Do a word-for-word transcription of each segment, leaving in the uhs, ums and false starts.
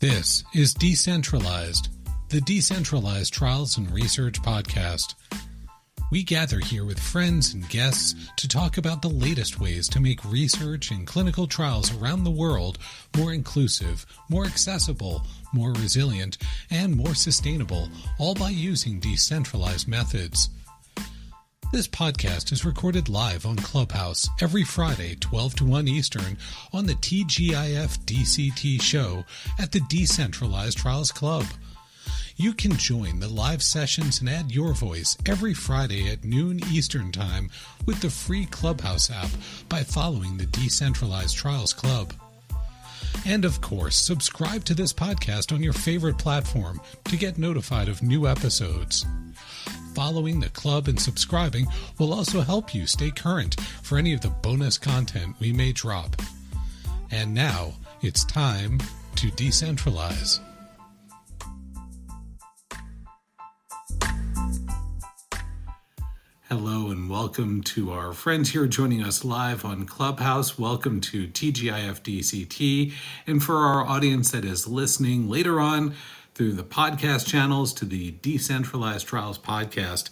This is Decentralized, the Decentralized Trials and Research Podcast. We gather here with friends and guests to talk about the latest ways to make research and clinical trials around the world more inclusive, more accessible, more resilient, and more sustainable, all by using decentralized methods. This podcast is recorded live on Clubhouse every Friday, twelve to one Eastern, on the T G I F D C T show at the Decentralized Trials Club. You can join the live sessions and add your voice every Friday at noon Eastern Time with the free Clubhouse app by following the Decentralized Trials Club. And of course, subscribe to this podcast on your favorite platform to get notified of new episodes. Following the club and subscribing will also help you stay current for any of the bonus content we may drop. And now it's time to decentralize. Hello and welcome to our friends here joining us live on Clubhouse. Welcome to T G I F D C T. And for our audience that is listening later on, through the podcast channels to the Decentralized Trials Podcast.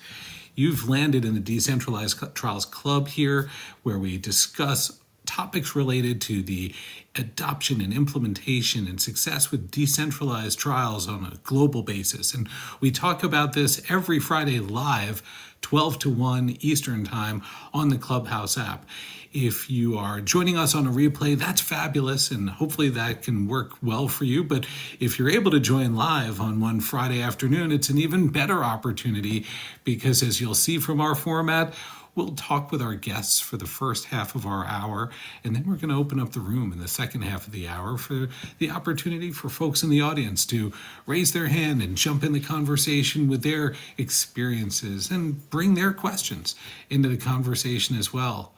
You've landed in the Decentralized Trials Club here, where we discuss topics related to the adoption and implementation and success with decentralized trials on a global basis. And we talk about this every Friday live, twelve to one Eastern Time on the Clubhouse app. If you are joining us on a replay, that's fabulous, and hopefully that can work well for you. But if you're able to join live on one Friday afternoon, it's an even better opportunity because, as you'll see from our format, we'll talk with our guests for the first half of our hour, and then we're going to open up the room in the second half of the hour for the opportunity for folks in the audience to raise their hand and jump in the conversation with their experiences and bring their questions into the conversation as well.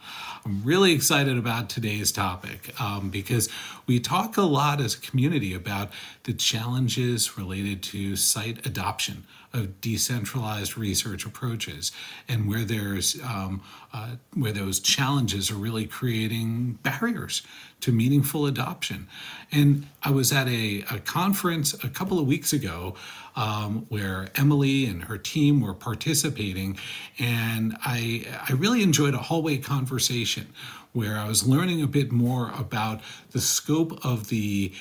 I'm really excited about today's topic um, because we talk a lot as a community about the challenges related to site adoption of decentralized research approaches, and where there's um, uh, where those challenges are really creating barriers to meaningful adoption. And I was at a, a conference a couple of weeks ago um, where Emily and her team were participating, and I I really enjoyed a hallway conversation where I was learning a bit more about the scope of the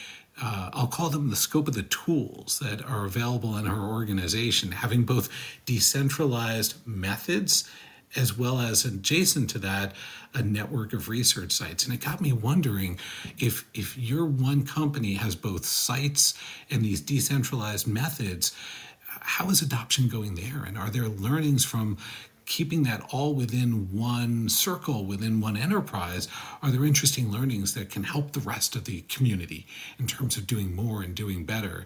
Uh, I'll call them the scope of the tools that are available in our organization, having both decentralized methods as well as, adjacent to that, a network of research sites. And it got me wondering if if your one company has both sites and these decentralized methods, how is adoption going there? And are there learnings from keeping that all within one circle, within one enterprise? Are there interesting learnings that can help the rest of the community in terms of doing more and doing better?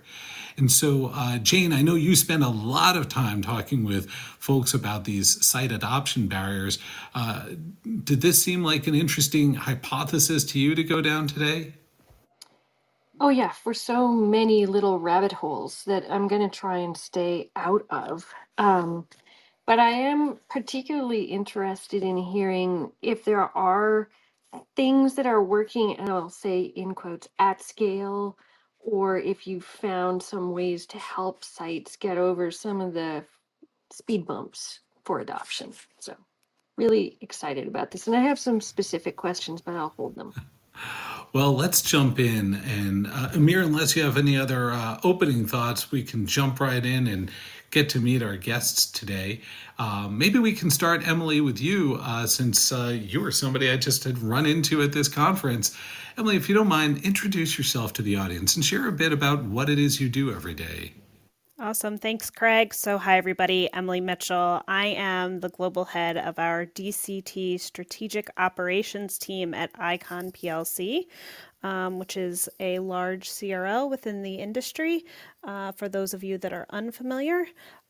And so, uh, Jane, I know you spend a lot of time talking with folks about these site adoption barriers. Uh, did this seem like an interesting hypothesis to you to go down today? Oh yeah, for so many little rabbit holes that I'm going to try and stay out of. Um, But I am particularly interested in hearing if there are things that are working, and I'll say in quotes, at scale, or if you found some ways to help sites get over some of the speed bumps for adoption. So really excited about this. And I have some specific questions, but I'll hold them. Well, let's jump in. And uh, Amir, unless you have any other uh, opening thoughts, we can jump right in and get to meet our guests today. Um, maybe we can start, Emily, with you, uh, since uh, you were somebody I just had run into at this conference. Emily, if you don't mind, introduce yourself to the audience and share a bit about what it is you do every day. Awesome. Thanks, Craig. So hi, everybody. Emily Mitchell. I am the global head of our D C T strategic operations team at ICON P L C, um, which is a large C R O within the industry. Uh, for those of you that are unfamiliar,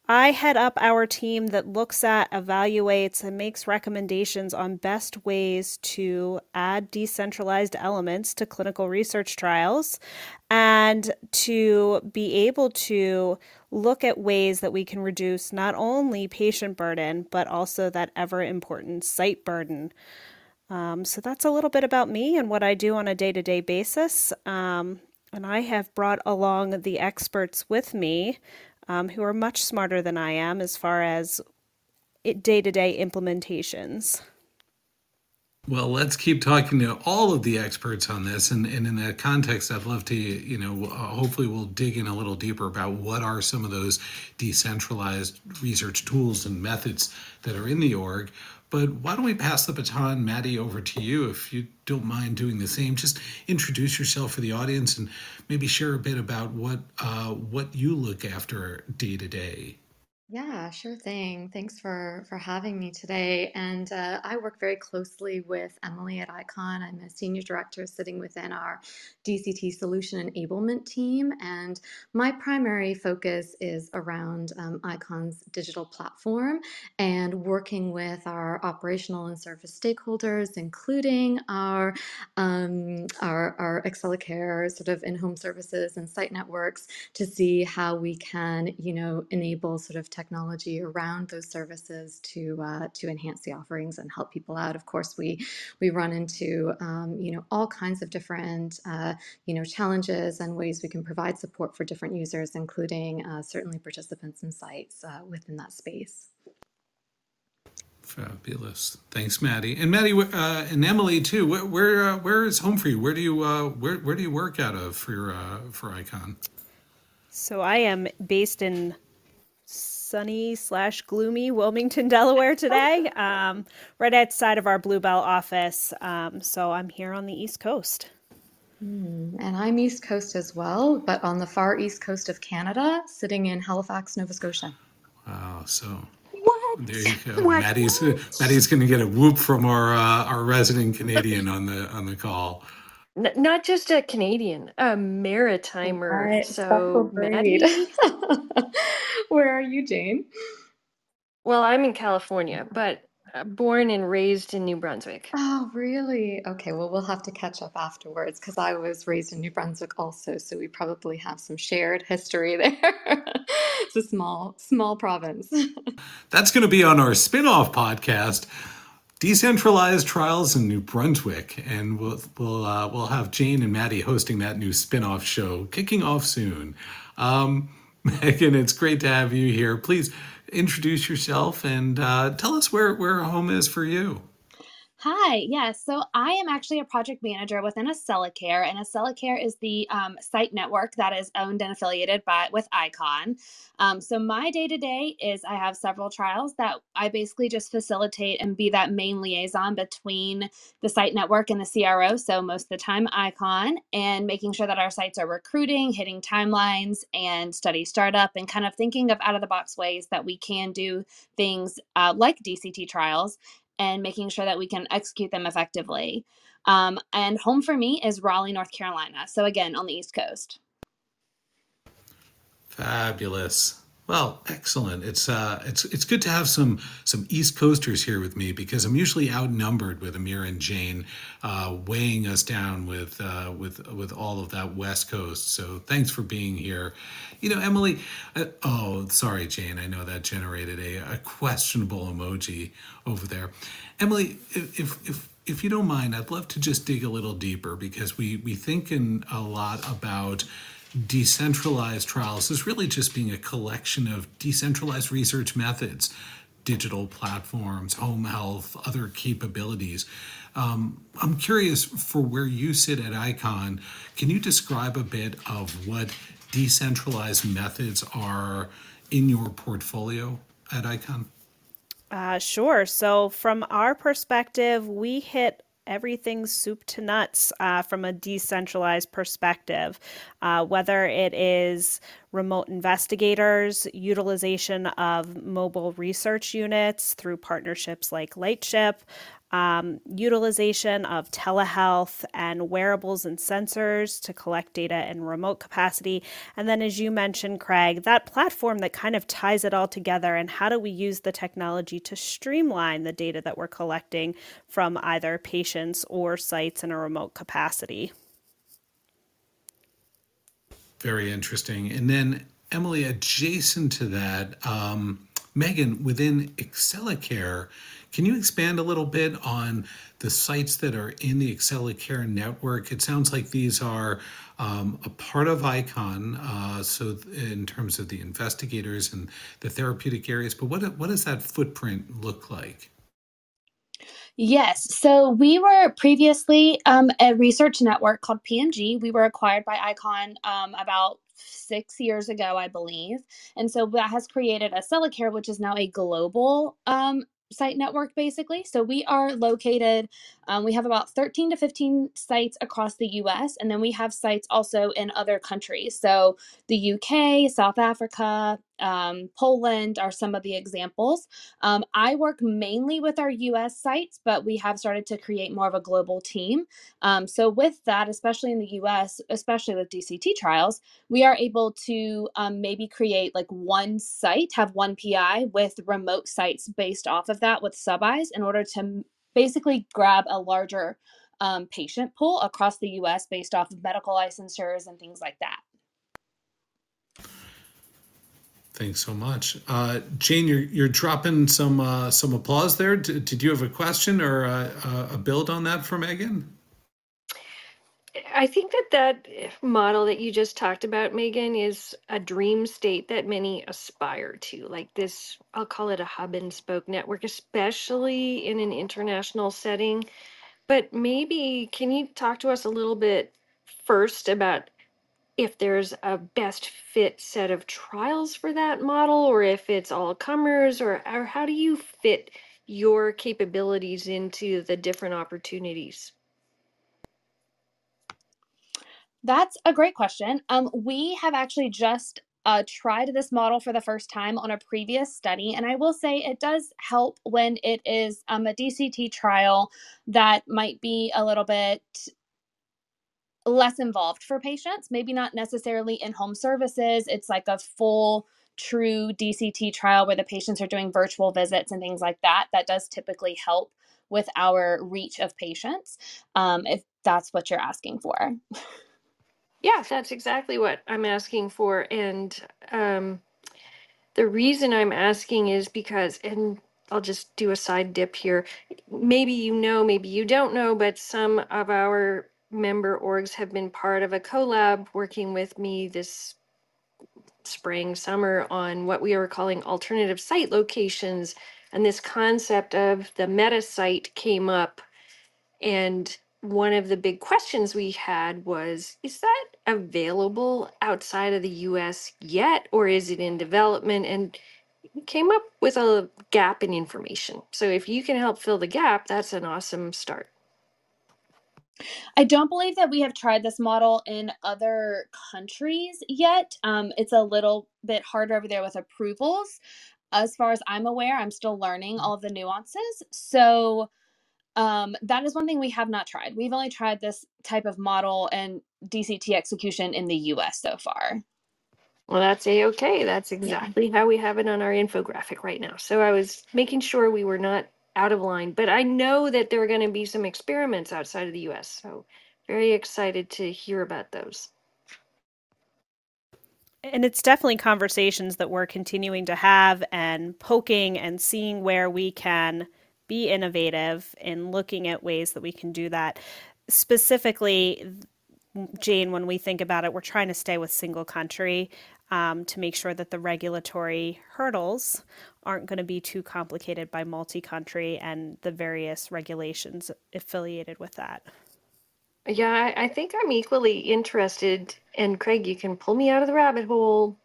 I head up our team that looks at, evaluates, and makes recommendations on best ways to add decentralized elements to clinical research trials and to be able to look at ways that we can reduce not only patient burden, but also that ever-important site burden. Um, so that's a little bit about me and what I do on a day-to-day basis. Um, And I have brought along the experts with me um, who are much smarter than I am as far as day-to-day implementations. Well, let's keep talking to all of the experts on this. And, and in that context, I'd love to, you know, hopefully we'll dig in a little deeper about what are some of those decentralized research tools and methods that are in the org. But why don't we pass the baton, Maddie, over to you, if you don't mind doing the same. Just introduce yourself for the audience and maybe share a bit about what uh, what you look after day to day. Yeah, sure thing. Thanks for, for having me today. And uh, I work very closely with Emily at ICON. I'm a senior director sitting within our D C T solution enablement team. And my primary focus is around um, ICON's digital platform and working with our operational and service stakeholders, including our, um, our, our Accellacare sort of in-home services and site networks, to see how we can, you know, enable sort of technology around those services to uh, to enhance the offerings and help people out. Of course, we we run into um, you know all kinds of different uh, you know challenges and ways we can provide support for different users, including uh, certainly participants and sites uh, within that space. Fabulous, thanks, Maddie, and Maddie uh, and Emily too. Where where, uh, where is home for you? Where do you uh, where where do you work out of for your, uh, for ICON? So I am based in sunny slash gloomy Wilmington, Delaware today, um, right outside of our Bluebell office. Um, so I'm here on the East Coast. Mm, and I'm East Coast as well, but on the far East Coast of Canada, sitting in Halifax, Nova Scotia. Wow. So what? There you go. What? Maddie's, Maddie's going to get a whoop from our, uh, our resident Canadian on the, on the call. N not just a Canadian, a maritimer. Right, so, Maddie, where are you, Jane? Well, I'm in California, but born and raised in New Brunswick. Oh, really? Okay, well, we'll have to catch up afterwards, because I was raised in New Brunswick also, so we probably have some shared history there. It's a small, small province. That's going to be on our spin-off podcast, Decentralized Trials in New Brunswick, and we'll we'll uh, we'll have Jane and Maddie hosting that new spin-off show, kicking off soon. Um, Meghan, it's great to have you here. Please introduce yourself and uh, tell us where where home is for you. Hi, yes. Yeah, so I am actually a project manager within Accellacare, and Accellacare is the um, site network that is owned and affiliated by with ICON. Um, so my day-to-day -day is I have several trials that I basically just facilitate and be that main liaison between the site network and the C R O, so most of the time ICON, and making sure that our sites are recruiting, hitting timelines, and study startup, and kind of thinking of out-of-the-box ways that we can do things uh, like D C T trials, and making sure that we can execute them effectively. Um, and home for me is Raleigh, North Carolina. So again, on the East Coast. Fabulous. Well, excellent. It's uh, it's it's good to have some some East Coasters here with me, because I'm usually outnumbered with Amir and Jane, uh, weighing us down with uh, with with all of that West Coast. So thanks for being here. You know, Emily. Uh, oh, sorry, Jane. I know that generated a, a questionable emoji over there. Emily, if if if you don't mind, I'd love to just dig a little deeper, because we we think in a lot about decentralized trials is really just being a collection of decentralized research methods, digital platforms, home health, other capabilities. Um, I'm curious, for where you sit at ICON, can you describe a bit of what decentralized methods are in your portfolio at ICON? Uh, sure. So from our perspective, we hit everything soup to nuts uh, from a decentralized perspective, uh, whether it is remote investigators, utilization of mobile research units through partnerships like Lightship, um, utilization of telehealth and wearables and sensors to collect data in remote capacity. And then, as you mentioned, Craig, that platform that kind of ties it all together, and how do we use the technology to streamline the data that we're collecting from either patients or sites in a remote capacity. Very interesting. And then, Emily, adjacent to that, um, Meghan, within Accellacare, Can you expand a little bit on the sites that are in the Accellacare network? It sounds like these are um, a part of ICON, uh, so in terms of the investigators and the therapeutic areas, but what, what does that footprint look like? Yes. So we were previously um, a research network called P M G. We were acquired by ICON um, about six years ago, I believe. And so that has created Accellacare, which is now a global um, site network, basically. So we are located, um, we have about thirteen to fifteen sites across the U S, and then we have sites also in other countries. So the U K, South Africa, um, Poland are some of the examples. Um, I work mainly with our U S sites, but we have started to create more of a global team. Um, so with that, especially in the U S, especially with D C T trials, we are able to um, maybe create like one site, have one P I with remote sites based off of that with sub-eyes in order to basically grab a larger um, patient pool across the U S based off of medical licensures and things like that. Thanks so much. Uh, Jane, you're, you're dropping some uh, some applause there. D- did you have a question or a, a build on that for Meghan? I think that that model that you just talked about, Meghan, is a dream state that many aspire to. Like this, I'll call it a hub and spoke network, especially in an international setting. But maybe, can you talk to us a little bit first about if there's a best fit set of trials for that model, or if it's all comers, or, or how do you fit your capabilities into the different opportunities? That's a great question. Um, we have actually just uh, tried this model for the first time on a previous study. And I will say it does help when it is um, a D C T trial that might be a little bit less involved for patients, maybe not necessarily in home services. It's like a full true D C T trial where the patients are doing virtual visits and things like that. That does typically help with our reach of patients, um, if that's what you're asking for. Yeah, that's exactly what I'm asking for. And um, the reason I'm asking is because, and I'll just do a side dip here, maybe you know, maybe you don't know, but some of our member orgs have been part of a collab working with me this spring, summer on what we are calling alternative site locations. And this concept of the meta site came up. And one of the big questions we had was, is that available outside of the U S yet, or is it in development? And we came up with a gap in information. So if you can help fill the gap, that's an awesome start. I don't believe that we have tried this model in other countries yet. Um, it's a little bit harder over there with approvals. As far as I'm aware, I'm still learning all of the nuances. So um, that is one thing we have not tried. We've only tried this type of model and D C T execution in the U S so far. Well, that's A-okay. That's exactly yeah. how we have it on our infographic right now. So I was making sure we were not out of line, but I know that there are going to be some experiments outside of the U S, so very excited to hear about those. And it's definitely conversations that we're continuing to have and poking and seeing where we can be innovative in looking at ways that we can do that. Specifically, Jane, when we think about it, we're trying to stay with single country um, to make sure that the regulatory hurdles aren't going to be too complicated by multi-country and the various regulations affiliated with that. Yeah, I think I'm equally interested, and Craig, you can pull me out of the rabbit hole,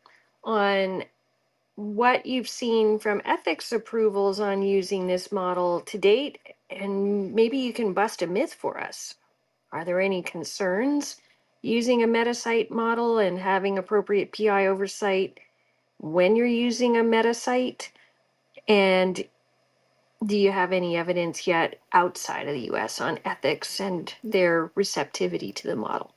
on what you've seen from ethics approvals on using this model to date, and maybe you can bust a myth for us. Are there any concerns using a metasite model and having appropriate P I oversight when you're using a metasite? And do you have any evidence yet outside of the U S on ethics and their receptivity to the model?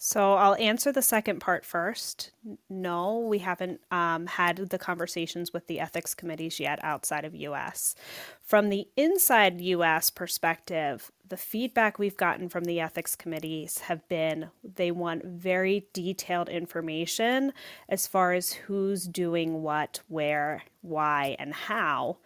So I'll answer the second part first. No, we haven't um, had the conversations with the ethics committees yet outside of U S. From the inside U S perspective, the feedback we've gotten from the ethics committees have been they want very detailed information as far as who's doing what, where, why, and how.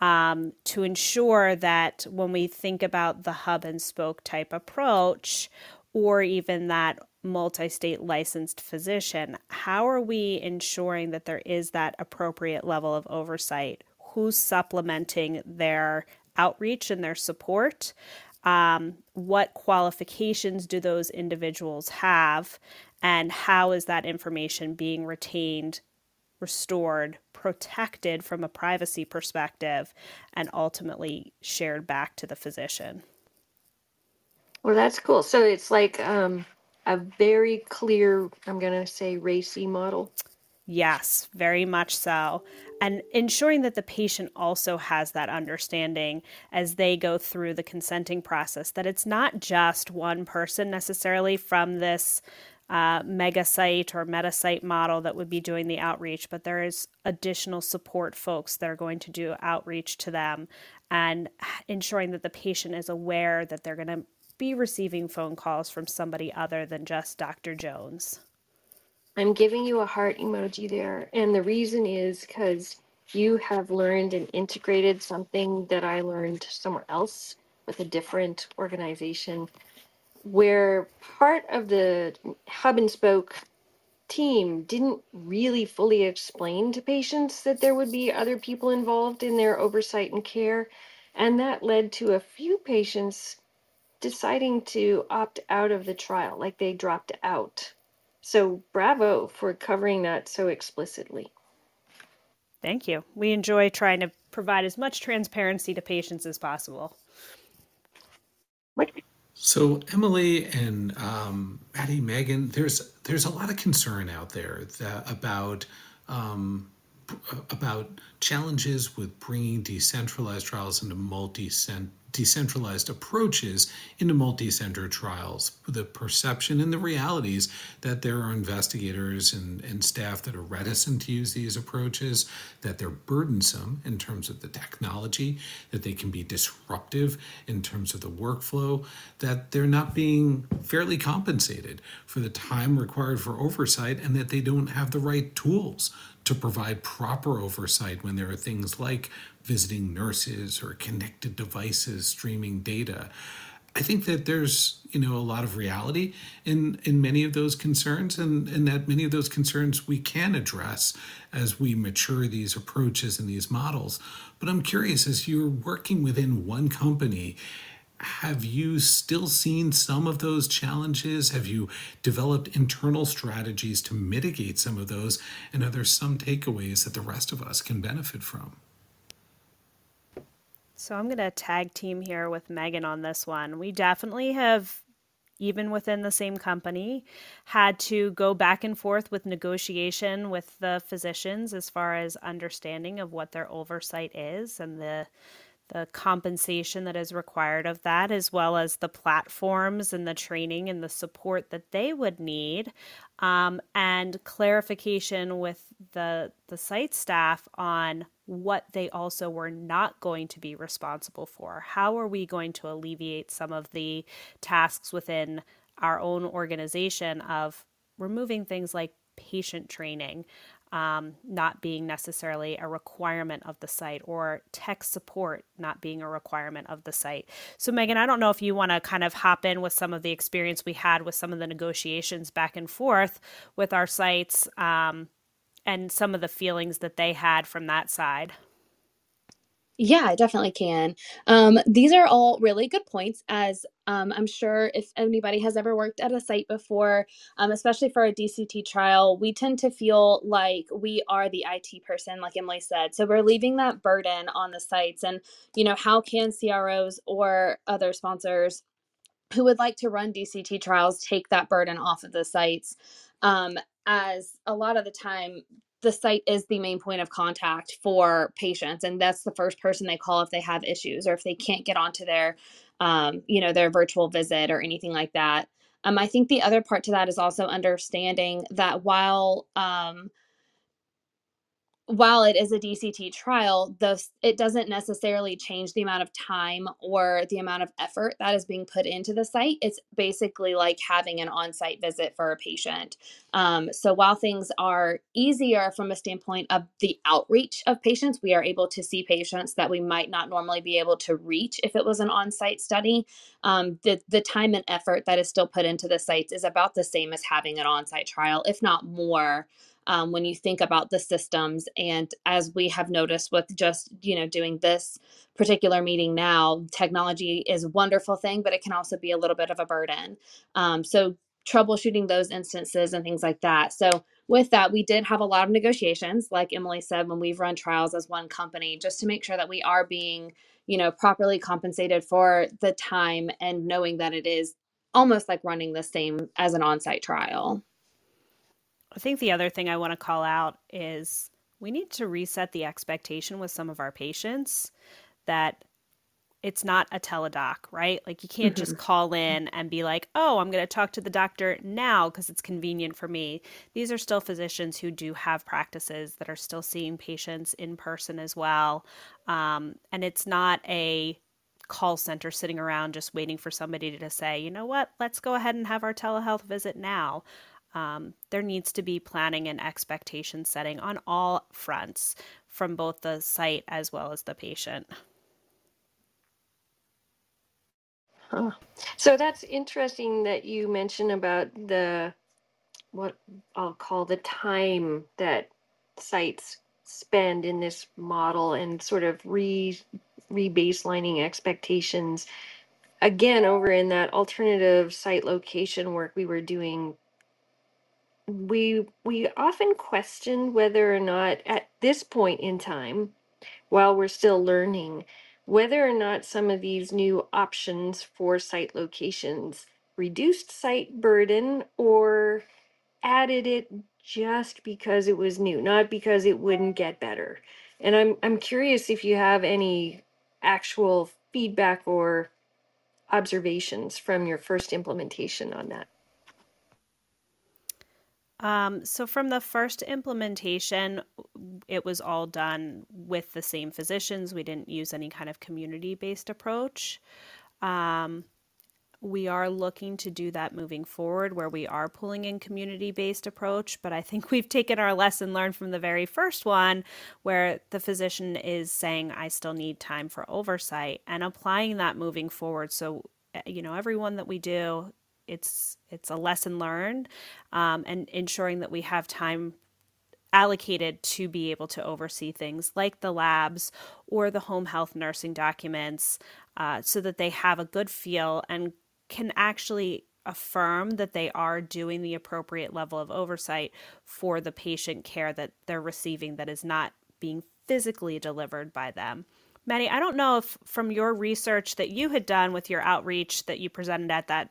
um, to ensure that when we think about the hub and spoke type approach, or even that multi-state licensed physician, how are we ensuring that there is that appropriate level of oversight? Who's supplementing their outreach and their support? Um, what qualifications do those individuals have? And how is that information being retained, restored, protected from a privacy perspective, and ultimately shared back to the physician? Well, that's cool. So it's like um, a very clear, I'm going to say, racy model. Yes, very much so. And ensuring that the patient also has that understanding as they go through the consenting process, that it's not just one person necessarily from this uh, mega site or meta site model that would be doing the outreach, but there is additional support folks that are going to do outreach to them, and ensuring that the patient is aware that they're going to be receiving phone calls from somebody other than just Doctor Jones. I'm giving you a heart emoji there. And the reason is because you have learned and integrated something that I learned somewhere else with a different organization, where part of the hub and spoke team didn't really fully explain to patients that there would be other people involved in their oversight and care. And that led to a few patients deciding to opt out of the trial, like they dropped out. So bravo for covering that so explicitly. Thank you. We enjoy trying to provide as much transparency to patients as possible. So Emily and um, Maddie, Meghan, there's there's a lot of concern out there that, about um, about challenges with bringing decentralized trials into multi-center. Decentralized approaches into multi-center trials, the perception and the realities that there are investigators and, and staff that are reticent to use these approaches, that they're burdensome in terms of the technology, that they can be disruptive in terms of the workflow, that they're not being fairly compensated for the time required for oversight, and that they don't have the right tools to provide proper oversight when there are things like visiting nurses or connected devices, streaming data. I think that there's, you know, a lot of reality in, in many of those concerns, and, and that many of those concerns we can address as we mature these approaches and these models. But I'm curious, as you're working within one company, have you still seen some of those challenges? Have you developed internal strategies to mitigate some of those? And are there some takeaways that the rest of us can benefit from? So I'm going to tag team here with Meghan on this one. We definitely have, even within the same company, had to go back and forth with negotiation with the physicians as far as understanding of what their oversight is and the the compensation that is required of that, as well as the platforms and the training and the support that they would need, um, and clarification with the, the site staff on what they also were not going to be responsible for. How are we going to alleviate some of the tasks within our own organization of removing things like patient training, Um, not being necessarily a requirement of the site, or tech support not being a requirement of the site. So Meghan, I don't know if you want to kind of hop in with some of the experience we had with some of the negotiations back and forth with our sites, um, and some of the feelings that they had from that side. Yeah, I definitely can. Um, these are all really good points, as um, I'm sure if anybody has ever worked at a site before, um, especially for a D C T trial, we tend to feel like we are the I T person, like Emily said. So we're leaving that burden on the sites. And, you know, how can C R Os or other sponsors who would like to run D C T trials take that burden off of the sites? Um, as a lot of the time, the site is the main point of contact for patients, and that's the first person they call if they have issues or if they can't get onto their, um, you know, their virtual visit or anything like that. Um, I think the other part to that is also understanding that while um, while it is a D C T trial, the, it doesn't necessarily change the amount of time or the amount of effort that is being put into the site. It's basically like having an on-site visit for a patient. Um, so while things are easier from a standpoint of the outreach of patients, we are able to see patients that we might not normally be able to reach if it was an on-site study. Um, the, the time and effort that is still put into the sites is about the same as having an on-site trial, if not more. Um, when you think about the systems, and as we have noticed with just, you know, doing this particular meeting now, technology is a wonderful thing, but it can also be a little bit of a burden. Um, so troubleshooting those instances and things like that. So with that, we did have a lot of negotiations, like Emily said, when we've run trials as one company, just to make sure that we are being, you know, properly compensated for the time and knowing that it is almost like running the same as an on-site trial. I think the other thing I want to call out is we need to reset the expectation with some of our patients that it's not a teledoc, right? Like you can't mm-hmm. just call in and be like, oh, I'm going to talk to the doctor now because it's convenient for me. These are still physicians who do have practices that are still seeing patients in person as well. Um, and it's not a call center sitting around just waiting for somebody to say, you know what, let's go ahead and have our telehealth visit now. Um, there needs to be planning and expectation setting on all fronts from both the site as well as the patient. Huh. So that's interesting that you mentioned about the, what I'll call the time that sites spend in this model and sort of re, re-baselining expectations. Again, over in that alternative site location work we were doing, We we often question whether or not at this point in time, while we're still learning, whether or not some of these new options for site locations reduced site burden or added it just because it was new, not because it wouldn't get better. And I'm I'm curious if you have any actual feedback or observations from your first implementation on that. Um, so from the first implementation, it was all done with the same physicians. We didn't use any kind of community-based approach. Um, we are looking to do that moving forward where we are pulling in community-based approach, but I think we've taken our lesson learned from the very first one where the physician is saying, I still need time for oversight and applying that moving forward. So, you know, everyone that we do, It's it's a lesson learned um, and ensuring that we have time allocated to be able to oversee things like the labs or the home health nursing documents uh, so that they have a good feel and can actually affirm that they are doing the appropriate level of oversight for the patient care that they're receiving that is not being physically delivered by them. Maddie, I don't know if from your research that you had done with your outreach that you presented at that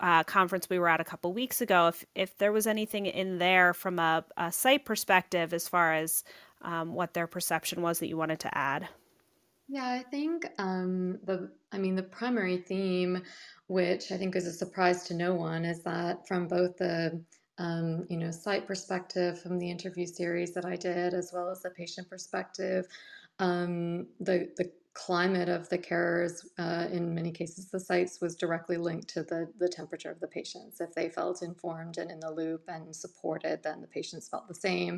Uh, conference we were at a couple weeks ago, if if there was anything in there from a, a site perspective as far as um, what their perception was that you wanted to add. Yeah, I think um, the I mean the primary theme, which I think is a surprise to no one, is that from both the um, you know site perspective from the interview series that I did, as well as the patient perspective, um, the the. climate of the carers, uh, in many cases, the sites was directly linked to the, the temperature of the patients. If they felt informed and in the loop and supported, then the patients felt the same.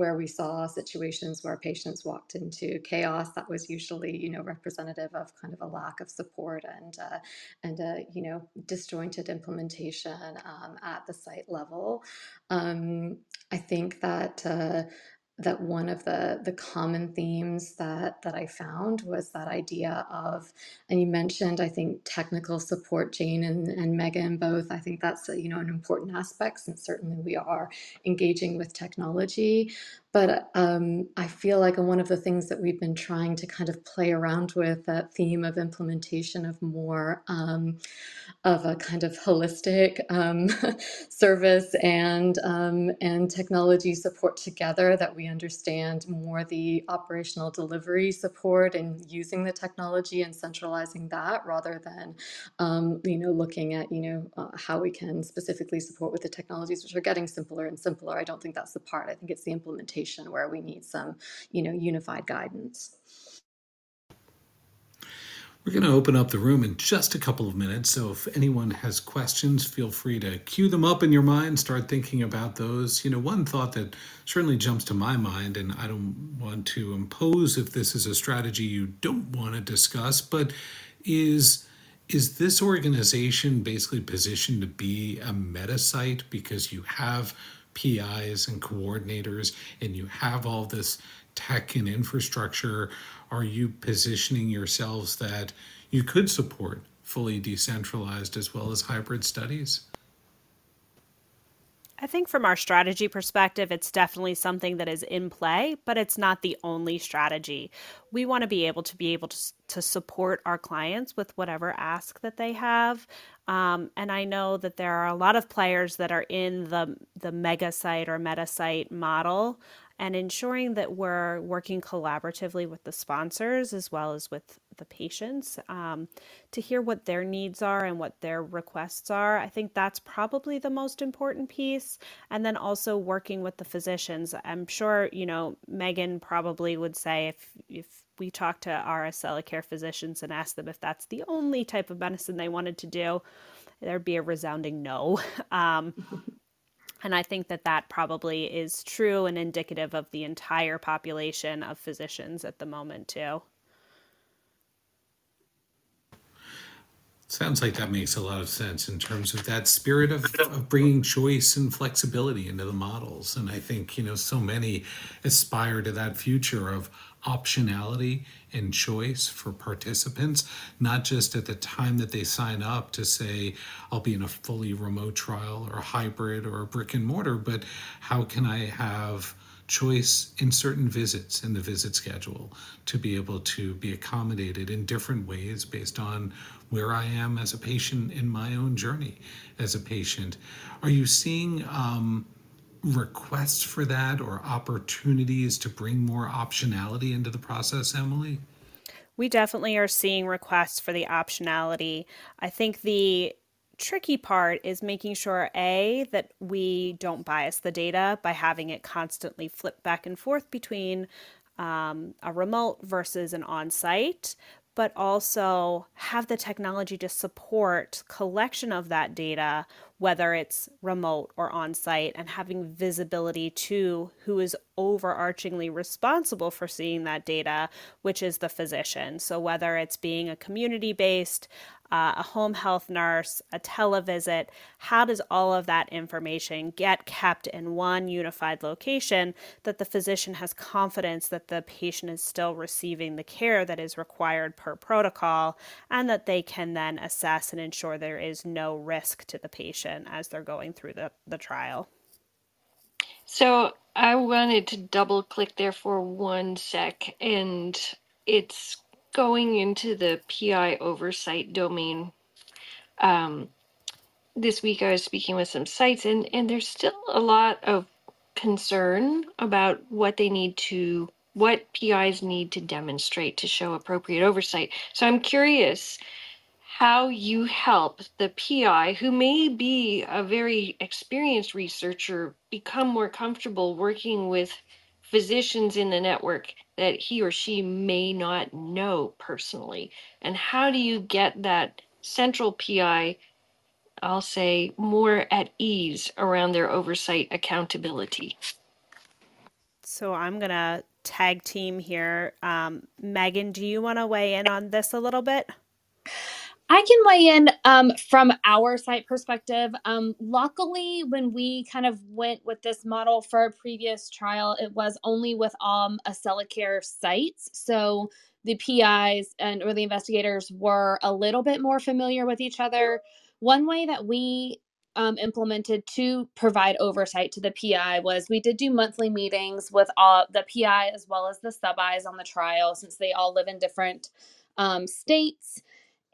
Where we saw situations where patients walked into chaos, that was usually, you know, representative of kind of a lack of support and, uh, and a, you know, disjointed implementation um, at the site level. Um, I think that uh, that one of the, the common themes that, that I found was that idea of, and you mentioned, I think, technical support, Jane and, and Meghan both. I think that's, you know, an important aspect, since certainly we are engaging with technology. But um, I feel like one of the things that we've been trying to kind of play around with, that theme of implementation of more um, of a kind of holistic um, service and um, and technology support together, that we understand more the operational delivery support and using the technology and centralizing that rather than, um, you know, looking at, you know, uh, how we can specifically support with the technologies, which are getting simpler and simpler. I don't think that's the part. I think it's the implementation education where we need some, you know, unified guidance. We're going to open up the room in just a couple of minutes, so if anyone has questions, feel free to cue them up in your mind, start thinking about those. You know, one thought that certainly jumps to my mind, and I don't want to impose if this is a strategy you don't want to discuss, but is, is this organization basically positioned to be a meta-site because you have P Is and coordinators and you have all this tech and infrastructure? Are you positioning yourselves that you could support fully decentralized as well as hybrid studies? I think from our strategy perspective, it's definitely something that is in play, but it's not the only strategy. We want to be able to be able to, to support our clients with whatever ask that they have. Um, and I know that there are a lot of players that are in the, the mega site or meta site model, and ensuring that we're working collaboratively with the sponsors as well as with the patients um, to hear what their needs are and what their requests are. I think that's probably the most important piece. And then also working with the physicians. I'm sure, you know, Meghan probably would say if if we talk to our Accellacare physicians and ask them if that's the only type of medicine they wanted to do, there'd be a resounding no. Um, And I think that that probably is true and indicative of the entire population of physicians at the moment, too. Sounds like that makes a lot of sense in terms of that spirit of, of bringing choice and flexibility into the models. And I think, you know, so many aspire to that future of optionality and choice for participants, not just at the time that they sign up to say, I'll be in a fully remote trial or a hybrid or a brick and mortar, but how can I have choice in certain visits in the visit schedule to be able to be accommodated in different ways based on where I am as a patient in my own journey as a patient. Are you seeing um, requests for that or opportunities to bring more optionality into the process, Emily? We definitely are seeing requests for the optionality. I think the tricky part is making sure, A, that we don't bias the data by having it constantly flip back and forth between um, a remote versus an on-site, but also have the technology to support collection of that data, whether it's remote or on-site, and having visibility to who is overarchingly responsible for seeing that data, which is the physician. So whether it's being a community-based, uh, a home health nurse, a televisit, how does all of that information get kept in one unified location that the physician has confidence that the patient is still receiving the care that is required per protocol, and that they can then assess and ensure there is no risk to the patient as they're going through the, the trial? So I wanted to double click there for one sec, and it's going into the P I oversight domain. Um, this week I was speaking with some sites, and, and there's still a lot of concern about what they need to, what P Is need to demonstrate to show appropriate oversight. So I'm curious how you help the P I, who may be a very experienced researcher, become more comfortable working with physicians in the network that he or she may not know personally. And how do you get that central P I, I'll say, more at ease around their oversight accountability? So I'm going to tag team here. Um, Meghan, do you want to weigh in on this a little bit? I can weigh in um, from our site perspective. Um, luckily, when we kind of went with this model for our previous trial, it was only with um, Accellacare sites. So the P Is and or the investigators were a little bit more familiar with each other. One way that we um, implemented to provide oversight to the P I was we did do monthly meetings with all the P I as well as the sub-Is on the trial, since they all live in different um, states.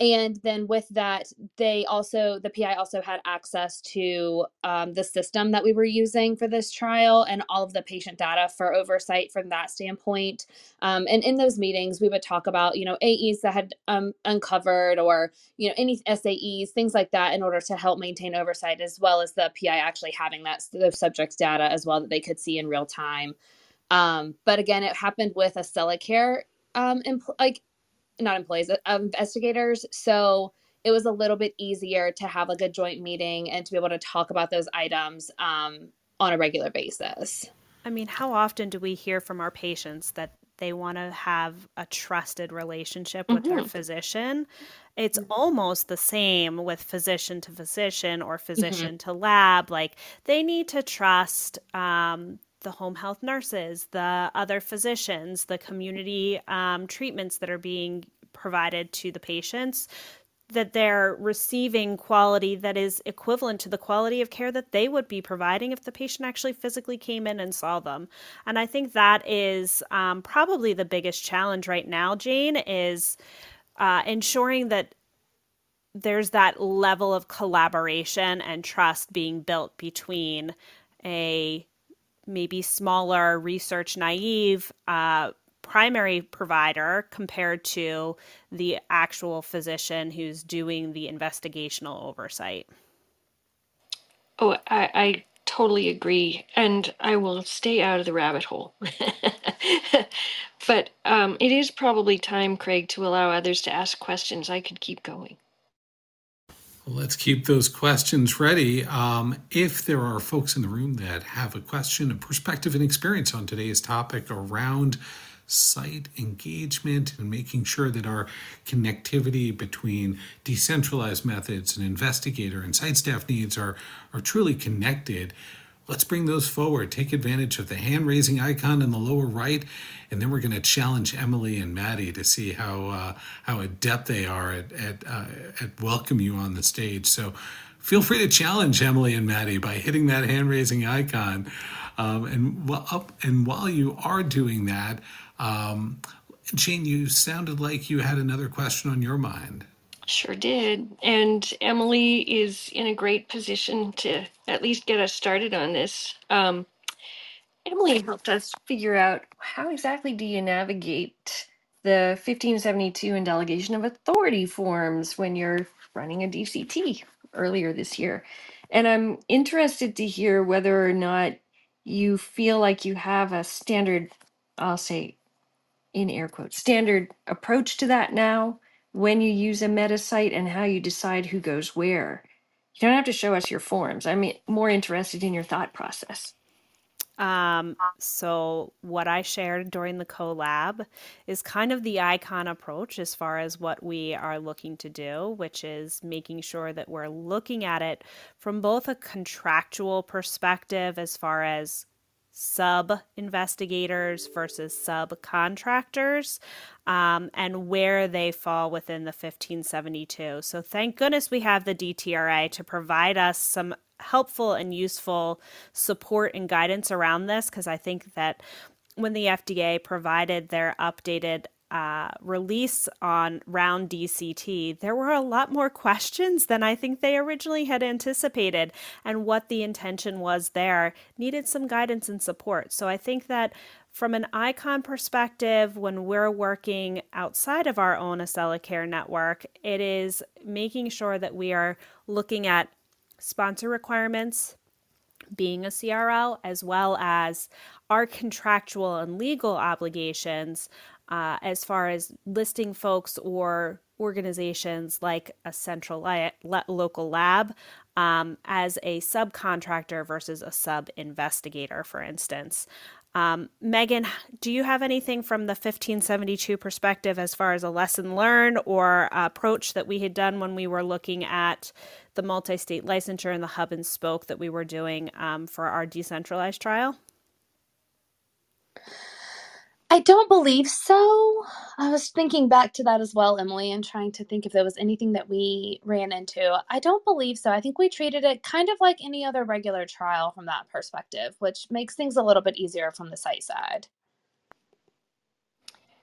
And then with that, they also, the P I also had access to um, the system that we were using for this trial and all of the patient data for oversight from that standpoint. Um, and in those meetings, we would talk about, you know, A Es that had um, uncovered or, you know, any S A Es, things like that, in order to help maintain oversight, as well as the P I actually having that, the subject's data as well that they could see in real time. Um, but again, it happened with Accellacare, um, empl- like not employees, uh, investigators. So it was a little bit easier to have like a joint meeting and to be able to talk about those items um, on a regular basis. I mean, how often do we hear from our patients that they want to have a trusted relationship with mm-hmm. their physician? It's mm-hmm. almost the same with physician to physician or physician mm-hmm. to lab. Like they need to trust um, the home health nurses, the other physicians, the community um, treatments that are being provided to the patients, that they're receiving quality that is equivalent to the quality of care that they would be providing if the patient actually physically came in and saw them. And I think that is um, probably the biggest challenge right now, Jane, is uh, ensuring that there's that level of collaboration and trust being built between a maybe smaller research naive uh primary provider compared to the actual physician who's doing the investigational oversight. Oh, I, I totally agree. And I will stay out of the rabbit hole. But um, it is probably time, Craig, to allow others to ask questions. I could keep going. Well, let's keep those questions ready. Um, if there are folks in the room that have a question, a perspective, and experience on today's topic around site engagement and making sure that our connectivity between decentralized methods and investigator and site staff needs are, are truly connected, let's bring those forward. Take advantage of the hand raising icon in the lower right, and then we're going to challenge Emily and Maddie to see how uh, how adept they are at at, uh, at welcome you on the stage. So feel free to challenge Emily and Maddie by hitting that hand raising icon. Um, and while up and while you are doing that, Um, Jane, you sounded like you had another question on your mind. Sure did. And Emily is in a great position to at least get us started on this. Um, Emily helped us figure out how exactly do you navigate the fifteen seventy-two and delegation of authority forms when you're running a D C T earlier this year. And I'm interested to hear whether or not you feel like you have a standard, I'll say, in air quotes, standard approach to that now when you use a meta site and how you decide who goes where. You don't have to show us your forms. I'm more interested in your thought process. Um, so what I shared during the collab is kind of the icon approach as far as what we are looking to do, which is making sure that we're looking at it from both a contractual perspective as far as sub-investigators versus subcontractors, um, and where they fall within the fifteen seventy-two. So thank goodness we have the D T R A to provide us some helpful and useful support and guidance around this, because I think that when the F D A provided their updated Uh, release on round D C T, there were a lot more questions than I think they originally had anticipated, and what the intention was there needed some guidance and support. So I think that from an ICON perspective, when we're working outside of our own Accellacare network, it is making sure that we are looking at sponsor requirements, being a C R L, as well as our contractual and legal obligations Uh, as far as listing folks or organizations like a central li- le- local lab um, as a subcontractor versus a sub-investigator, for instance. Um, Meghan, do you have anything from the fifteen seventy-two perspective as far as a lesson learned or approach that we had done when we were looking at the multi-state licensure and the hub and spoke that we were doing um, for our decentralized trial? I don't believe so. I was thinking back to that as well, Emily, and trying to think if there was anything that we ran into. I don't believe so. I think we treated it kind of like any other regular trial from that perspective, which makes things a little bit easier from the site side.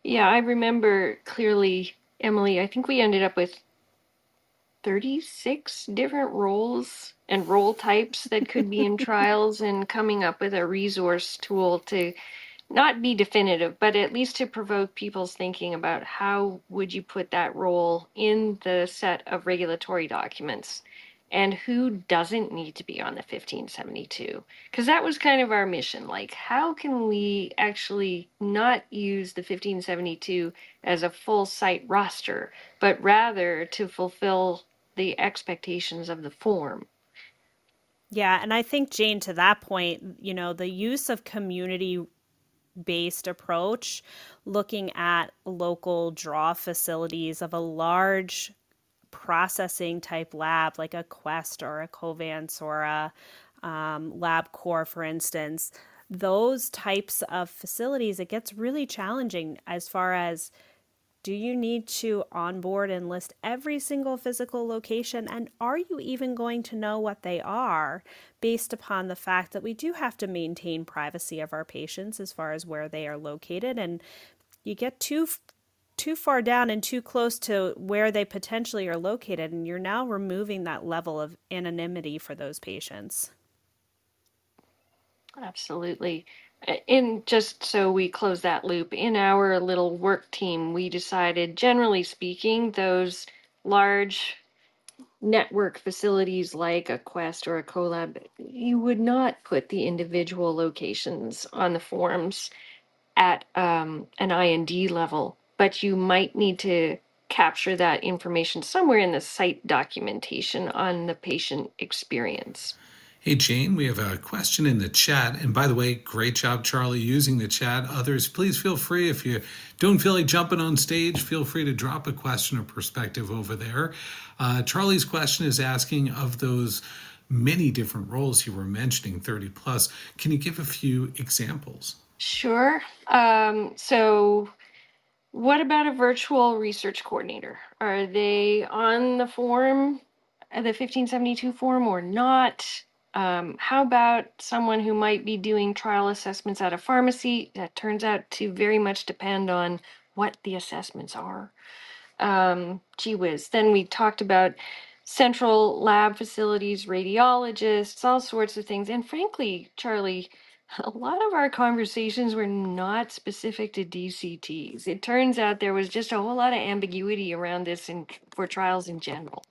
Yeah, I remember clearly, Emily, I think we ended up with thirty-six different roles and role types that could be in trials, and coming up with a resource tool to not be definitive, but at least to provoke people's thinking about how would you put that role in the set of regulatory documents. and who doesn't need to be on the fifteen seventy-two? Because that was kind of our mission. Like, how can we actually not use the fifteen seventy-two as a full site roster, but rather to fulfill the expectations of the form? Yeah, and I think, Jane, to that point, you know, the use of community-based approach, looking at local draw facilities of a large processing type lab, like a Quest or a Covance or a um, LabCorp, for instance, those types of facilities, it gets really challenging as far as, do you need to onboard and list every single physical location? And are you even going to know what they are, based upon the fact that we do have to maintain privacy of our patients as far as where they are located? And you get too too far down and too close to where they potentially are located, and you're now removing that level of anonymity for those patients. Absolutely. In just so we close that loop, in our little work team, we decided, generally speaking, those large network facilities like a Quest or a CoLab, you would not put the individual locations on the forms at um, an I N D level, but you might need to capture that information somewhere in the site documentation on the patient experience. Hey, Jane, we have a question in the chat. And by the way, great job, Charlie, using the chat. Others, please feel free. If you don't feel like jumping on stage, feel free to drop a question or perspective over there. Uh, Charlie's question is asking, of those many different roles you were mentioning, thirty plus, can you give a few examples? Sure. Um, so what about a virtual research coordinator? Are they on the form, the fifteen seventy-two form, or not? Um, how about someone who might be doing trial assessments at a pharmacy? That turns out to very much depend on what the assessments are. Um, gee whiz. Then we talked about central lab facilities, radiologists, all sorts of things. And frankly, Charlie, a lot of our conversations were not specific to D C Ts. It turns out there was just a whole lot of ambiguity around this in, for trials in general.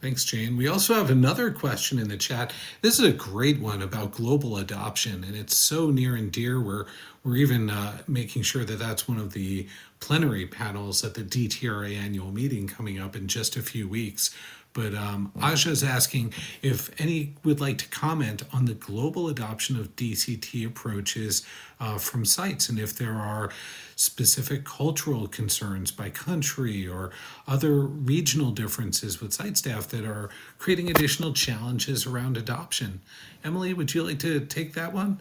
Thanks, Jane. We also have another question in the chat. This is a great one about global adoption, and it's so near and dear. We're, we're even uh, making sure that that's one of the plenary panels at the D T R A annual meeting coming up in just a few weeks. But um, Aja's asking if any would like to comment on the global adoption of D C T approaches uh, from sites, and if there are specific cultural concerns by country or other regional differences with site staff that are creating additional challenges around adoption. Emily, would you like to take that one?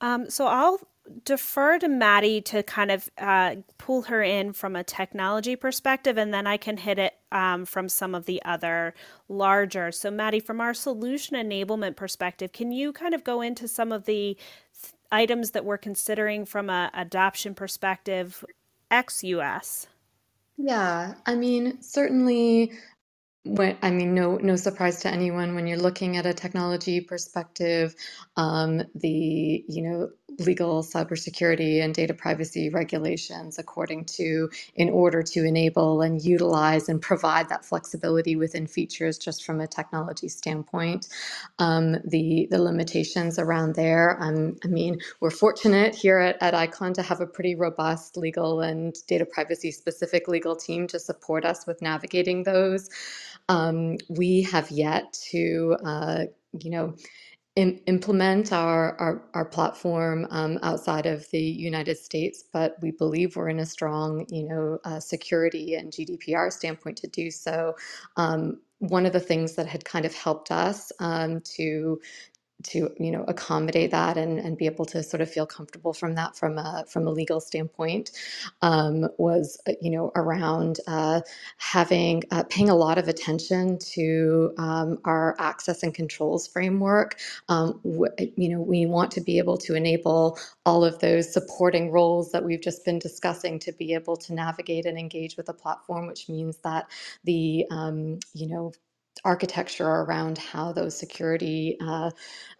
Um, so I'll defer to Maddie to kind of uh, pull her in from a technology perspective, and then I can hit it um, from some of the other larger. So Maddie, from our solution enablement perspective, can you kind of go into some of the th- items that we're considering from a adoption perspective, ex-U S? Yeah, I mean, certainly, what, I mean, no, no surprise to anyone when you're looking at a technology perspective, um, the, you know, legal cybersecurity and data privacy regulations according to, in order to enable and utilize and provide that flexibility within features just from a technology standpoint. Um, the the limitations around there, um, I mean, we're fortunate here at, at ICON to have a pretty robust legal and data privacy specific legal team to support us with navigating those. Um, we have yet to, uh, you know, In, implement our, our, our platform um, outside of the United States, but we believe we're in a strong, you know, uh, security and G D P R standpoint to do so. Um, one of the things that had kind of helped us um, to to, you know, accommodate that and, and be able to sort of feel comfortable from that from a, from a legal standpoint um, was, you know, around uh, having, uh, paying a lot of attention to um, our access and controls framework. Um, wh- you know, we want to be able to enable all of those supporting roles that we've just been discussing to be able to navigate and engage with the platform, which means that the, um, you know, architecture around how those security uh,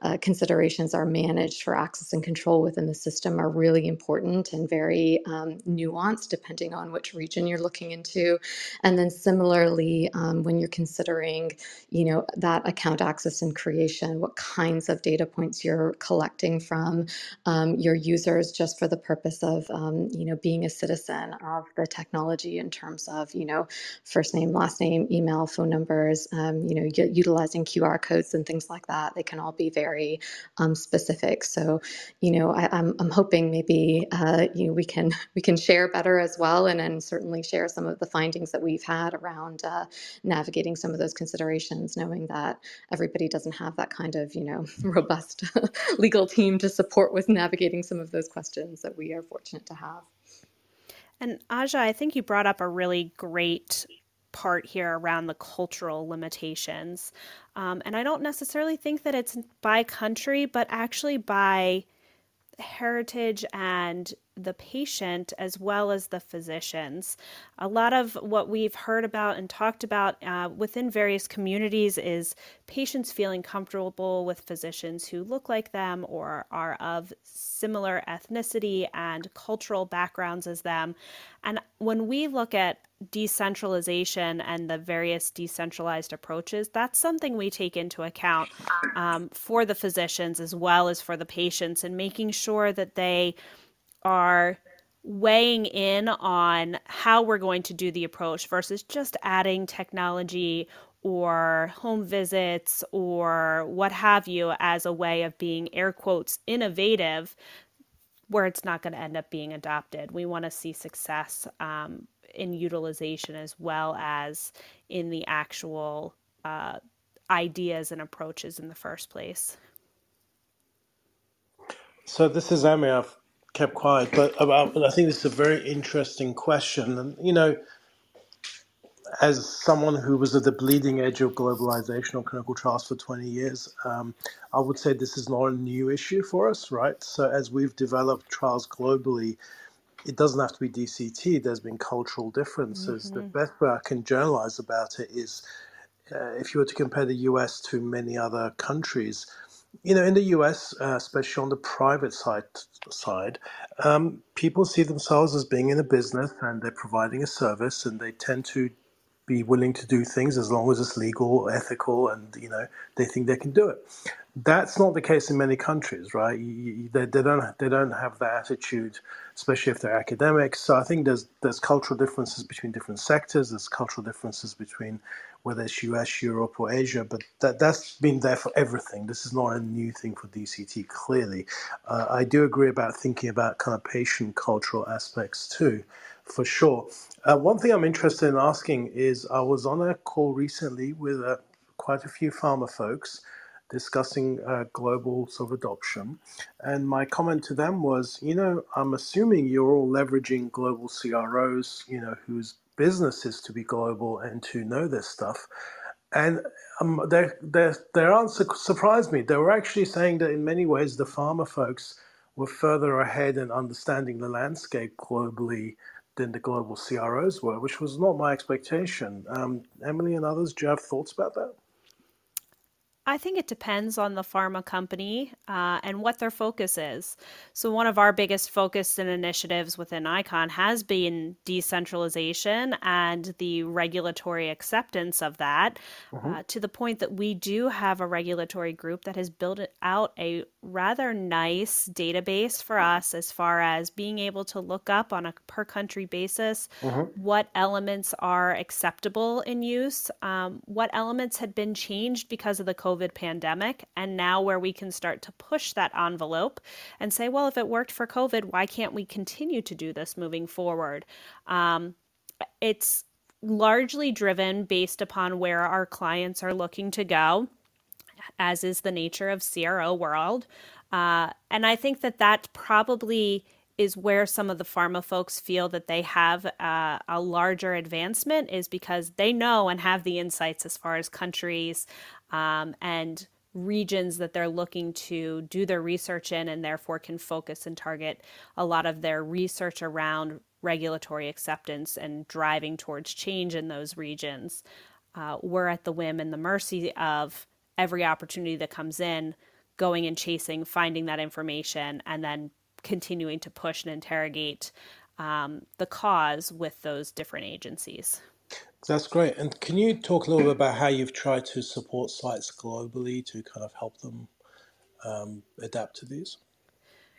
uh, considerations are managed for access and control within the system are really important and very um, nuanced depending on which region you're looking into. And then similarly, um, when you're considering, you know, that account access and creation, what kinds of data points you're collecting from um, your users just for the purpose of, um, you know, being a citizen of the technology in terms of, you know, first name, last name, email, phone numbers, um, you know, utilizing Q R codes and things like that. They can all be very um, specific. So, you know, I, I'm, I'm hoping maybe uh, you know, we can we can share better as well, and and certainly share some of the findings that we've had around uh, navigating some of those considerations, knowing that everybody doesn't have that kind of, you know, robust legal team to support with navigating some of those questions that we are fortunate to have. And Aja, I think you brought up a really great part here around the cultural limitations. Um, and I don't necessarily think that it's by country, but actually by heritage and the patient as well as the physicians. A lot of what we've heard about and talked about uh, within various communities is patients feeling comfortable with physicians who look like them or are of similar ethnicity and cultural backgrounds as them. And when we look at decentralization and the various decentralized approaches, that's something we take into account um, for the physicians as well as for the patients, and making sure that they are weighing in on how we're going to do the approach versus just adding technology or home visits or what have you as a way of being, air quotes, innovative, where it's not going to end up being adopted. We want to see success um, in utilization as well as in the actual uh, ideas and approaches in the first place. So this is Amir. Kept quiet, but about, I think this is a very interesting question. And, you know, as someone who was at the bleeding edge of globalization on clinical trials for twenty years, um, I would say this is not a new issue for us, right? So as we've developed trials globally, it doesn't have to be D C T. There's been cultural differences. Mm-hmm. The best way I can generalize about it is uh, if you were to compare the U S to many other countries, you know, in the U S, uh, especially on the private side, side um, people see themselves as being in a business and they're providing a service, and they tend to be willing to do things as long as it's legal, ethical, and, you know, they think they can do it. That's not the case in many countries, right? You, they, they don't they don't have that attitude, especially if they're academics. So I think there's there's cultural differences between different sectors. There's cultural differences between whether it's U S, Europe, or Asia. But that that's been there for everything. This is not a new thing for D C T. Clearly, uh, I do agree about thinking about kind of patient cultural aspects too, for sure. Uh, one thing I'm interested in asking is I was on a call recently with uh, quite a few pharma folks, discussing uh, global sort of adoption. And my comment to them was, you know, I'm assuming you're all leveraging global C R Os, you know, whose business is to be global and to know this stuff. And um, their, their, their answer surprised me. They were actually saying that in many ways, the pharma folks were further ahead in understanding the landscape globally than the global C R Os were, which was not my expectation. Um, Emily and others, do you have thoughts about that? I think it depends on the pharma company uh, and what their focus is. So one of our biggest focus and initiatives within ICON has been decentralization and the regulatory acceptance of that, mm-hmm. uh, to the point that we do have a regulatory group that has built out a rather nice database for us as far as being able to look up on a per country basis, mm-hmm. what elements are acceptable in use, um, what elements had been changed because of the COVID COVID pandemic, and now where we can start to push that envelope and say, well, if it worked for COVID, why can't we continue to do this moving forward? Um, it's largely driven based upon where our clients are looking to go, as is the nature of C R O world. Uh, and I think that that probably is where some of the pharma folks feel that they have uh, a larger advancement, is because they know and have the insights as far as countries um, and regions that they're looking to do their research in, and therefore can focus and target a lot of their research around regulatory acceptance and driving towards change in those regions. uh, we're at the whim and the mercy of every opportunity that comes in, going and chasing, finding that information, and then continuing to push and interrogate um, the cause with those different agencies. That's great. And can you talk a little bit about how you've tried to support sites globally to kind of help them um, adapt to these?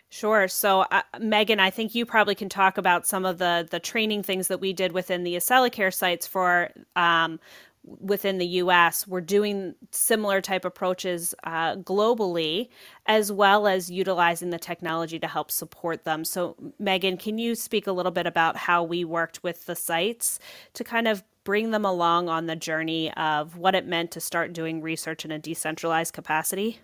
Sure. So, uh, Meghan, I think you probably can talk about some of the the training things that we did within the Accellacare sites for um, within the U S. We're doing similar type approaches uh, globally, as well as utilizing the technology to help support them. So, Meghan, can you speak a little bit about how we worked with the sites to kind of bring them along on the journey of what it meant to start doing research in a decentralized capacity?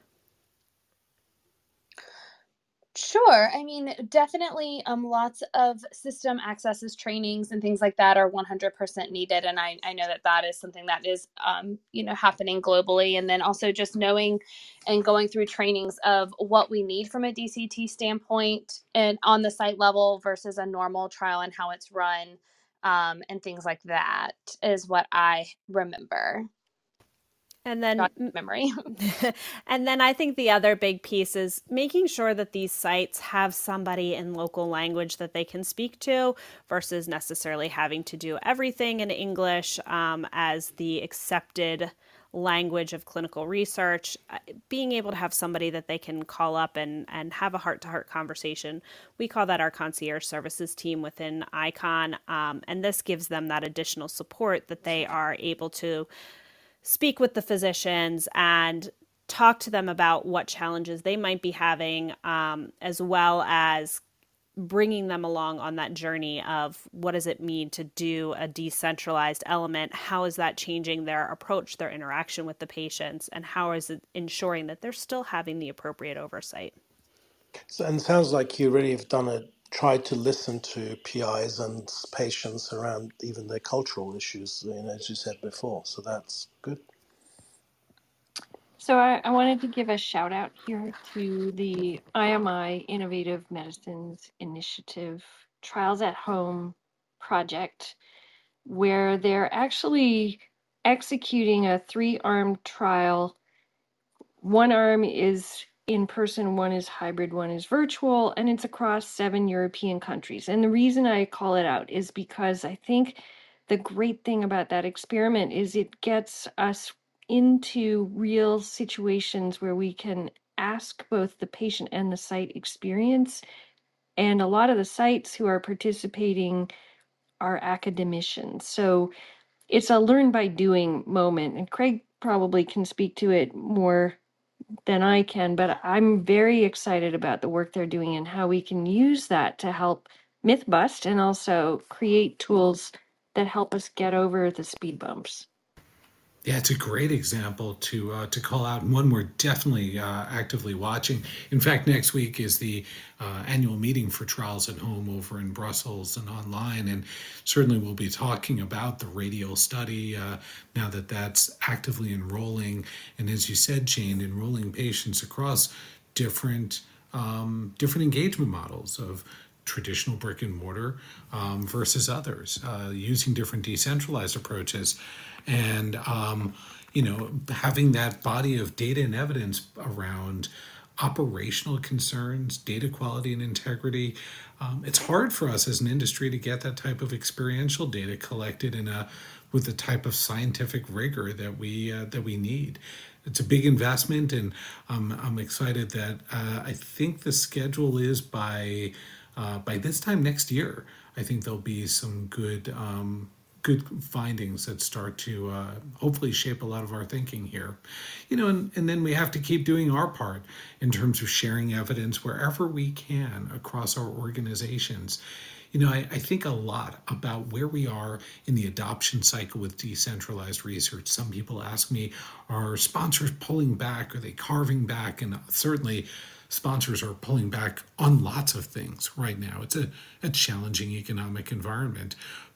Sure. I mean, definitely um, lots of system accesses, trainings, and things like that are one hundred percent needed. And I, I know that that is something that is, um, you know, happening globally. And then also just knowing and going through trainings of what we need from a D C T standpoint and on the site level versus a normal trial and how it's run um, and things like that is what I remember. And then memory. And then I think the other big piece is making sure that these sites have somebody in local language that they can speak to versus necessarily having to do everything in English um, as the accepted language of clinical research. Being able to have somebody that they can call up and, and have a heart-to-heart conversation. We call that our concierge services team within ICON. Um, and this gives them that additional support that they are able to speak with the physicians and talk to them about what challenges they might be having, um, as well as bringing them along on that journey of what does it mean to do a decentralized element? How is that changing their approach, their interaction with the patients, and how is it ensuring that they're still having the appropriate oversight? So, and it sounds like you really have done a tried to listen to P Is and patients around even their cultural issues, you know, as you said before. So that's good. So I, I wanted to give a shout out here to the I M I Innovative Medicines Initiative Trials at Home project, where they're actually executing a three-armed trial. One arm is in person, one is hybrid, one is virtual, and it's across seven European countries. And the reason I call it out is because I think the great thing about that experiment is it gets us into real situations where we can ask both the patient and the site experience. And a lot of the sites who are participating are academicians. So it's a learn by doing moment. And Craig probably can speak to it more than I can, but I'm very excited about the work they're doing and how we can use that to help myth bust and also create tools that help us get over the speed bumps. Yeah, it's a great example to uh, to call out, and one we're definitely uh, actively watching. In fact, next week is the uh, annual meeting for Trials at Home over in Brussels and online, and certainly we'll be talking about the RADIAL study uh, now that that's actively enrolling. And as you said, Jane, enrolling patients across different um, different engagement models of traditional brick and mortar um, versus others, uh, using different decentralized approaches. And, um, you know, having that body of data and evidence around operational concerns, data quality and integrity. Um, it's hard for us as an industry to get that type of experiential data collected in a with the type of scientific rigor that we uh, that we need. It's a big investment, and um, I'm excited that uh, I think the schedule is by uh, by this time next year. I think there'll be some good. Um, good findings that start to uh, hopefully shape a lot of our thinking here. You know, and, and then we have to keep doing our part in terms of sharing evidence wherever we can across our organizations. You know, I, I think a lot about where we are in the adoption cycle with decentralized research. Some people ask me, are sponsors pulling back? Are they carving back? And certainly sponsors are pulling back on lots of things right now. It's a, a challenging economic environment.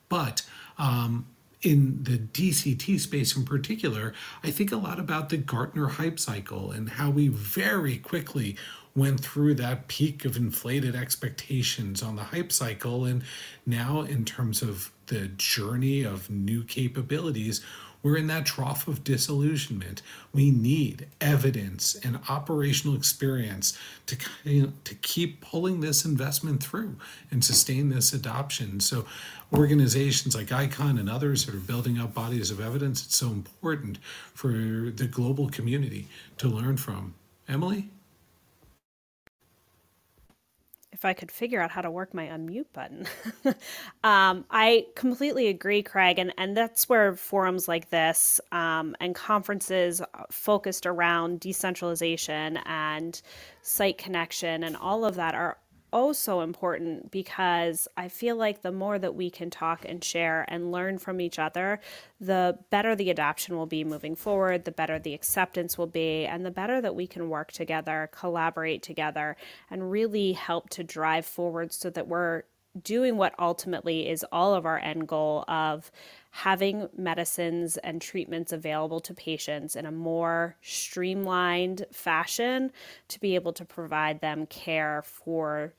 But um, in the D C T space in particular, I think a lot about the Gartner hype cycle and how we very quickly went through that peak of inflated expectations on the hype cycle. And now in terms of the journey of new capabilities, we're in that trough of disillusionment. We need evidence and operational experience to, you know, to keep pulling this investment through and sustain this adoption. So organizations like ICON and others that are building up bodies of evidence, it's so important for the global community to learn from. Emily? If I could figure out how to work my unmute button. um, I completely agree, Craig. And, and that's where forums like this um, and conferences focused around decentralization and site connection and all of that are oh so important, because I feel like the more that we can talk and share and learn from each other, the better the adoption will be moving forward, the better the acceptance will be, and the better that we can work together, collaborate together, and really help to drive forward so that we're doing what ultimately is all of our end goal of having medicines and treatments available to patients in a more streamlined fashion to be able to provide them care for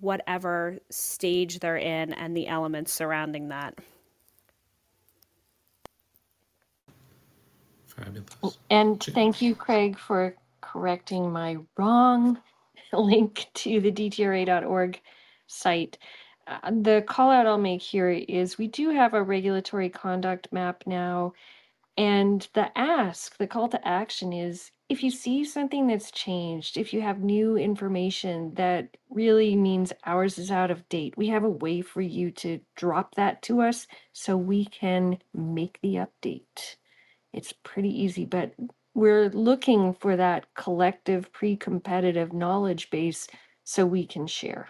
whatever stage they're in and the elements surrounding that. Fabulous. And thank you, Craig, for correcting my wrong link to the D T R A dot org site. Uh, the call out I'll make here is we do have a regulatory conduct map now, and the ask, the call to action is, if you see something that's changed, if you have new information that really means ours is out of date, we have a way for you to drop that to us so we can make the update. It's pretty easy, but we're looking for that collective pre-competitive knowledge base so we can share.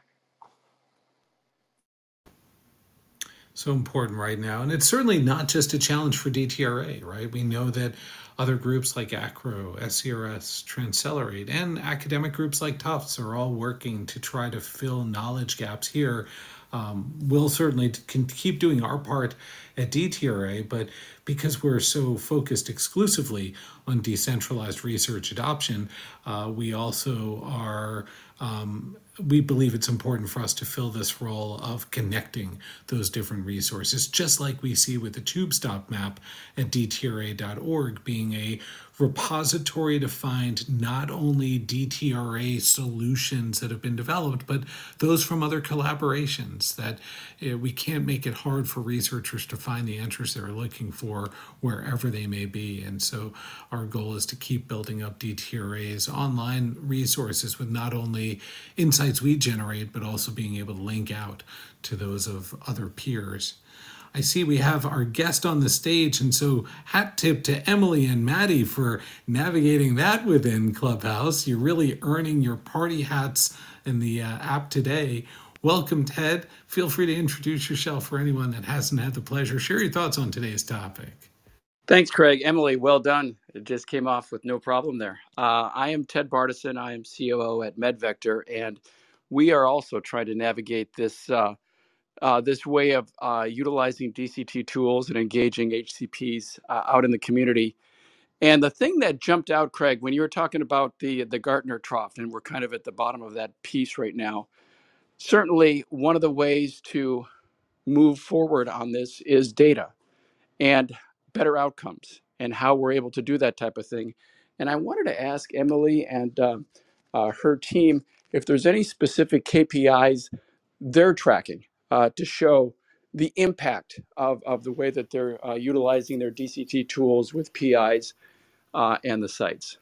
So important right now. And it's certainly not just a challenge for D T R A, right? We know that other groups like ACRO, S C R S, Transcelerate, and academic groups like Tufts are all working to try to fill knowledge gaps here. Um, we'll certainly can keep doing our part at D T R A, but because we're so focused exclusively on decentralized research adoption, uh, we also are... Um, we believe it's important for us to fill this role of connecting those different resources, just like we see with the tube stop map at D T R A dot org being a repository to find not only D T R A solutions that have been developed, but those from other collaborations that uh, we can't make it hard for researchers to find the answers they're looking for wherever they may be. And so our goal is to keep building up D T R A's online resources with not only insights we generate, but also being able to link out to those of other peers. I see we have our guest on the stage, and so hat tip to Emily and Maddie for navigating that within Clubhouse. You're really earning your party hats in the uh, app today. Welcome, Ted. Feel free to introduce yourself for anyone that hasn't had the pleasure. Share your thoughts on today's topic. Thanks, Craig. Emily, well done. It just came off with no problem there. Uh, I am Ted Bartison. I am C O O at MedVector, and we are also trying to navigate this uh Uh, this way of uh, utilizing D C T tools and engaging H C Ps uh, out in the community. And the thing that jumped out, Craig, when you were talking about the the Gartner trough, and we're kind of at the bottom of that piece right now, certainly one of the ways to move forward on this is data and better outcomes and how we're able to do that type of thing. And I wanted to ask Emily and uh, uh, her team if there's any specific K P Is they're tracking Uh, to show the impact of, of the way that they're uh, utilizing their D C T tools with P Is uh, and the sites.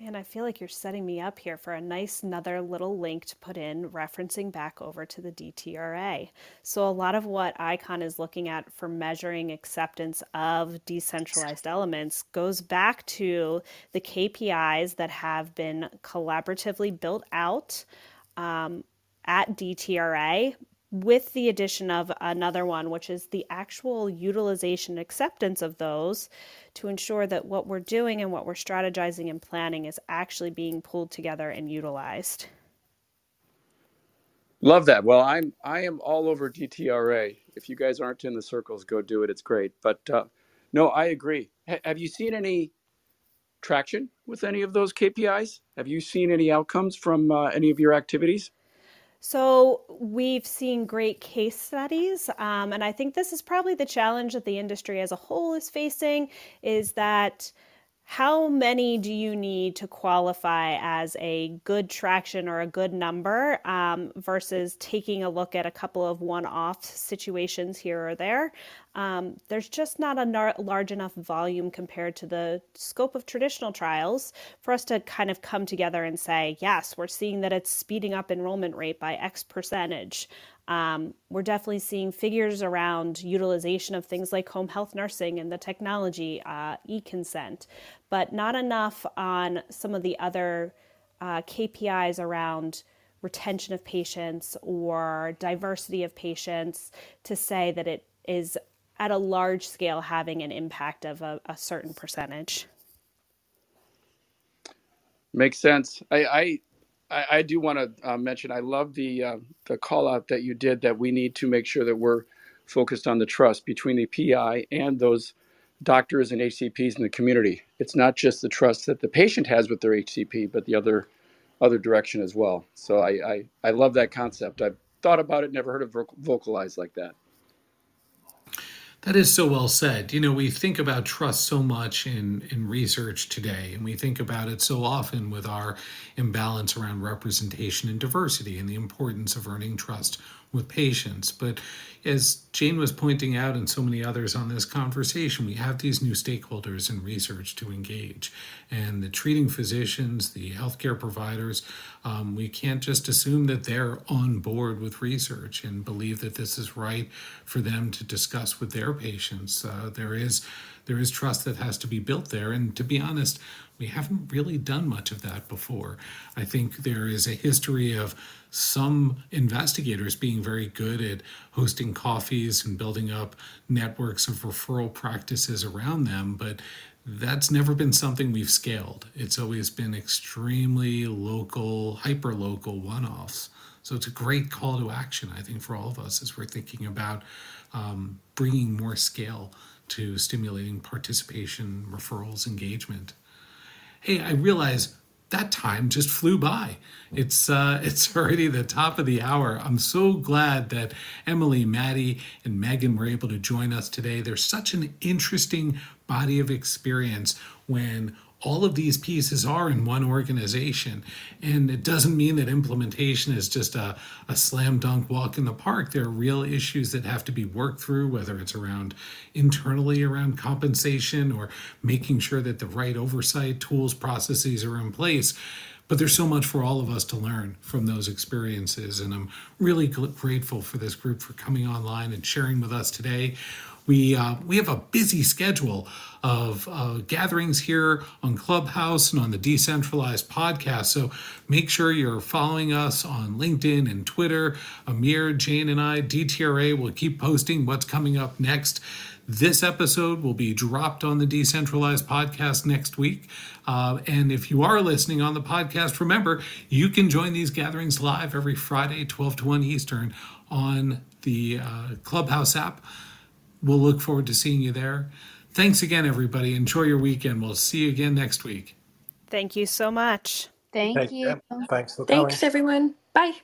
Man, I feel like you're setting me up here for a nice another little link to put in referencing back over to the D T R A. So a lot of what ICON is looking at for measuring acceptance of decentralized elements goes back to the K P Is that have been collaboratively built out um, at D T R A, with the addition of another one, which is the actual utilization and acceptance of those to ensure that what we're doing and what we're strategizing and planning is actually being pulled together and utilized. Love that. Well, I'm I am all over D T R A. If you guys aren't in the circles, go do it. It's great. But uh, no, I agree. H- have you seen any traction with any of those K P Is? Have you seen any outcomes from uh, any of your activities? So we've seen great case studies, um, and I think this is probably the challenge that the industry as a whole is facing, is that how many do you need to qualify as a good traction or a good number um, versus taking a look at a couple of one-off situations here or there? Um, there's just not a nar- large enough volume compared to the scope of traditional trials for us to kind of come together and say, yes, we're seeing that it's speeding up enrollment rate by X percentage. Um, we're definitely seeing figures around utilization of things like home health nursing and the technology, uh, e-consent, but not enough on some of the other uh, K P Is around retention of patients or diversity of patients to say that it is at a large scale having an impact of a, a certain percentage. Makes sense. I, I... I, I do want to uh, mention, I love the uh, the call out that you did, that we need to make sure that we're focused on the trust between the P I and those doctors and H C Ps in the community. It's not just the trust that the patient has with their H C P, but the other other direction as well. So I, I, I love that concept. I've thought about it, never heard of vocalized like that. That is so well said. You know, we think about trust so much in, in research today, and we think about it so often with our imbalance around representation and diversity and the importance of earning trust with patients. But as Jane was pointing out, and so many others on this conversation, we have these new stakeholders in research to engage. And the treating physicians, the healthcare providers, um, we can't just assume that they're on board with research and believe that this is right for them to discuss with their patients. Uh, there is there is trust that has to be built there. And to be honest, we haven't really done much of that before. I think there is a history of some investigators being very good at hosting coffees and building up networks of referral practices around them, but that's never been something we've scaled. It's always been extremely local, hyper-local one-offs. So it's a great call to action, I think, for all of us as we're thinking about um, bringing more scale to stimulating participation, referrals, engagement. Hey, I realize that time just flew by. It's uh, it's already the top of the hour. I'm so glad that Emily, Maddie, and Meghan were able to join us today. There's such an interesting body of experience when all of these pieces are in one organization. And it doesn't mean that implementation is just a, a slam dunk walk in the park. There are real issues that have to be worked through, whether it's around internally around compensation or making sure that the right oversight tools, processes are in place. But there's so much for all of us to learn from those experiences. And I'm really grateful for this group for coming online and sharing with us today. We uh, we have a busy schedule of uh, gatherings here on Clubhouse and on the Decentralized podcast. So make sure you're following us on LinkedIn and Twitter. Amir, Jane, and I, D T R A, will keep posting what's coming up next. This episode will be dropped on the Decentralized podcast next week. Uh, and if you are listening on the podcast, remember, you can join these gatherings live every Friday, twelve to one Eastern, on the uh, Clubhouse app. We'll look forward to seeing you there. Thanks again, everybody. Enjoy your weekend. We'll see you again next week. Thank you so much. Thank, Thank you. you. Thanks for coming. Thanks, everyone. Bye.